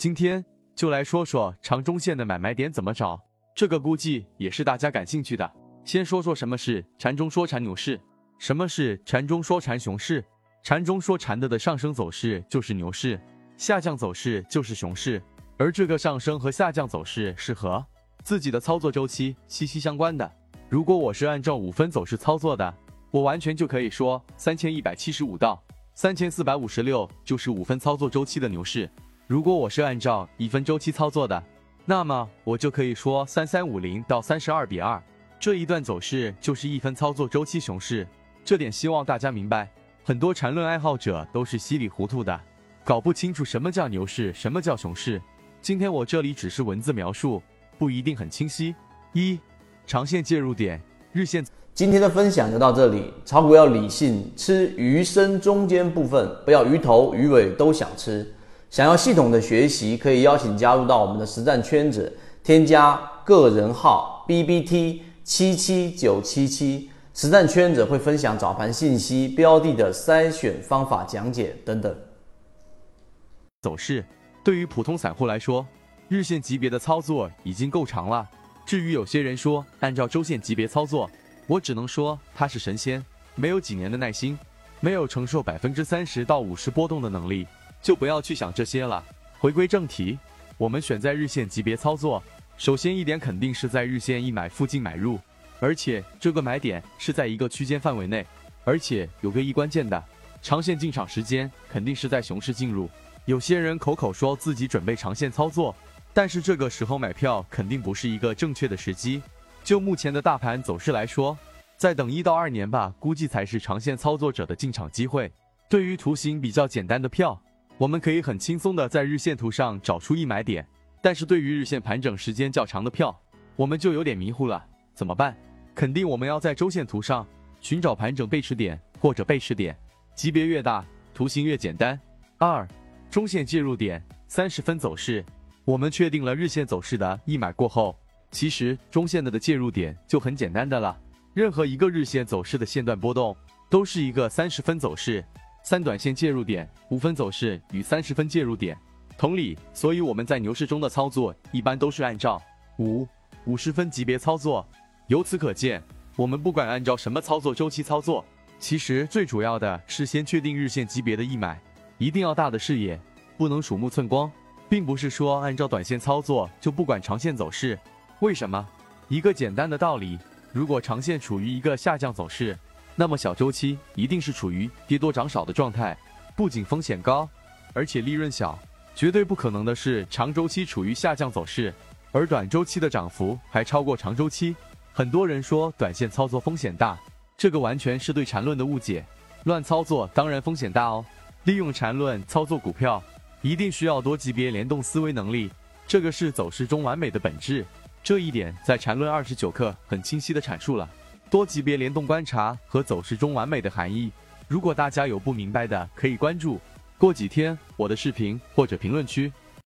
今天就来说说长中线的买卖点怎么找，这个估计也是大家感兴趣的。先说说什么是缠中说缠牛市，什么是缠中说缠熊市。缠中说缠的上升走势就是牛市，下降走势就是熊市，而这个上升和下降走势是和自己的操作周期息息相关的。如果我是按照五分走势操作的，我完全就可以说3175到3456就是五分操作周期的牛市。如果我是按照一分周期操作的，那么我就可以说3350到32比2，这一段走势就是一分操作周期熊市。这点希望大家明白，很多缠论爱好者都是稀里糊涂的，搞不清楚什么叫牛市什么叫熊市。今天我这里只是文字描述，不一定很清晰。一、长线介入点，日线。今天的分享就到这里，炒股要理性，吃鱼身中间部分，不要鱼头鱼尾都想吃。想要系统的学习，可以邀请加入到我们的实战圈子，添加个人号 BBT77977， 实战圈子会分享早盘信息、标的的筛选方法讲解等等。走势对于普通散户来说，日线级别的操作已经够长了，至于有些人说按照周线级别操作，我只能说他是神仙，没有几年的耐心，没有承受 30% 到 50% 波动的能力，就不要去想这些了。回归正题，我们选在日线级别操作，首先一点肯定是在日线一买附近买入，而且这个买点是在一个区间范围内，而且有个一关键的，长线进场时间肯定是在熊市进入。有些人口口说自己准备长线操作，但是这个时候买票肯定不是一个正确的时机。就目前的大盘走势来说，再等1到2年吧，估计才是长线操作者的进场机会。对于图形比较简单的票，我们可以很轻松的在日线图上找出一买点，但是对于日线盘整时间较长的票，我们就有点迷糊了，怎么办？肯定我们要在周线图上寻找盘整背驰点或者背驰点，级别越大，图形越简单。二、中线介入点，30分走势。我们确定了日线走势的一买过后，其实中线的介入点就很简单的了，任何一个日线走势的线段波动都是一个30分走势。三、短线介入点，5分走势与30分介入点。同理，所以我们在牛市中的操作一般都是按照50分级别操作。由此可见，我们不管按照什么操作周期操作，其实最主要的是先确定日线级别的一买，一定要大的视野，不能鼠目寸光，并不是说按照短线操作就不管长线走势。为什么？一个简单的道理，如果长线处于一个下降走势，那么小周期一定是处于跌多涨少的状态，不仅风险高，而且利润小。绝对不可能的是长周期处于下降走势，而短周期的涨幅还超过长周期。很多人说短线操作风险大，这个完全是对缠论的误解。乱操作当然风险大哦，利用缠论操作股票，一定需要多级别联动思维能力，这个是走势中完美的本质。这一点在缠论29课很清晰的阐述了。多级别联动观察和走势中完美的含义，如果大家有不明白的可以关注，过几天我的视频或者评论区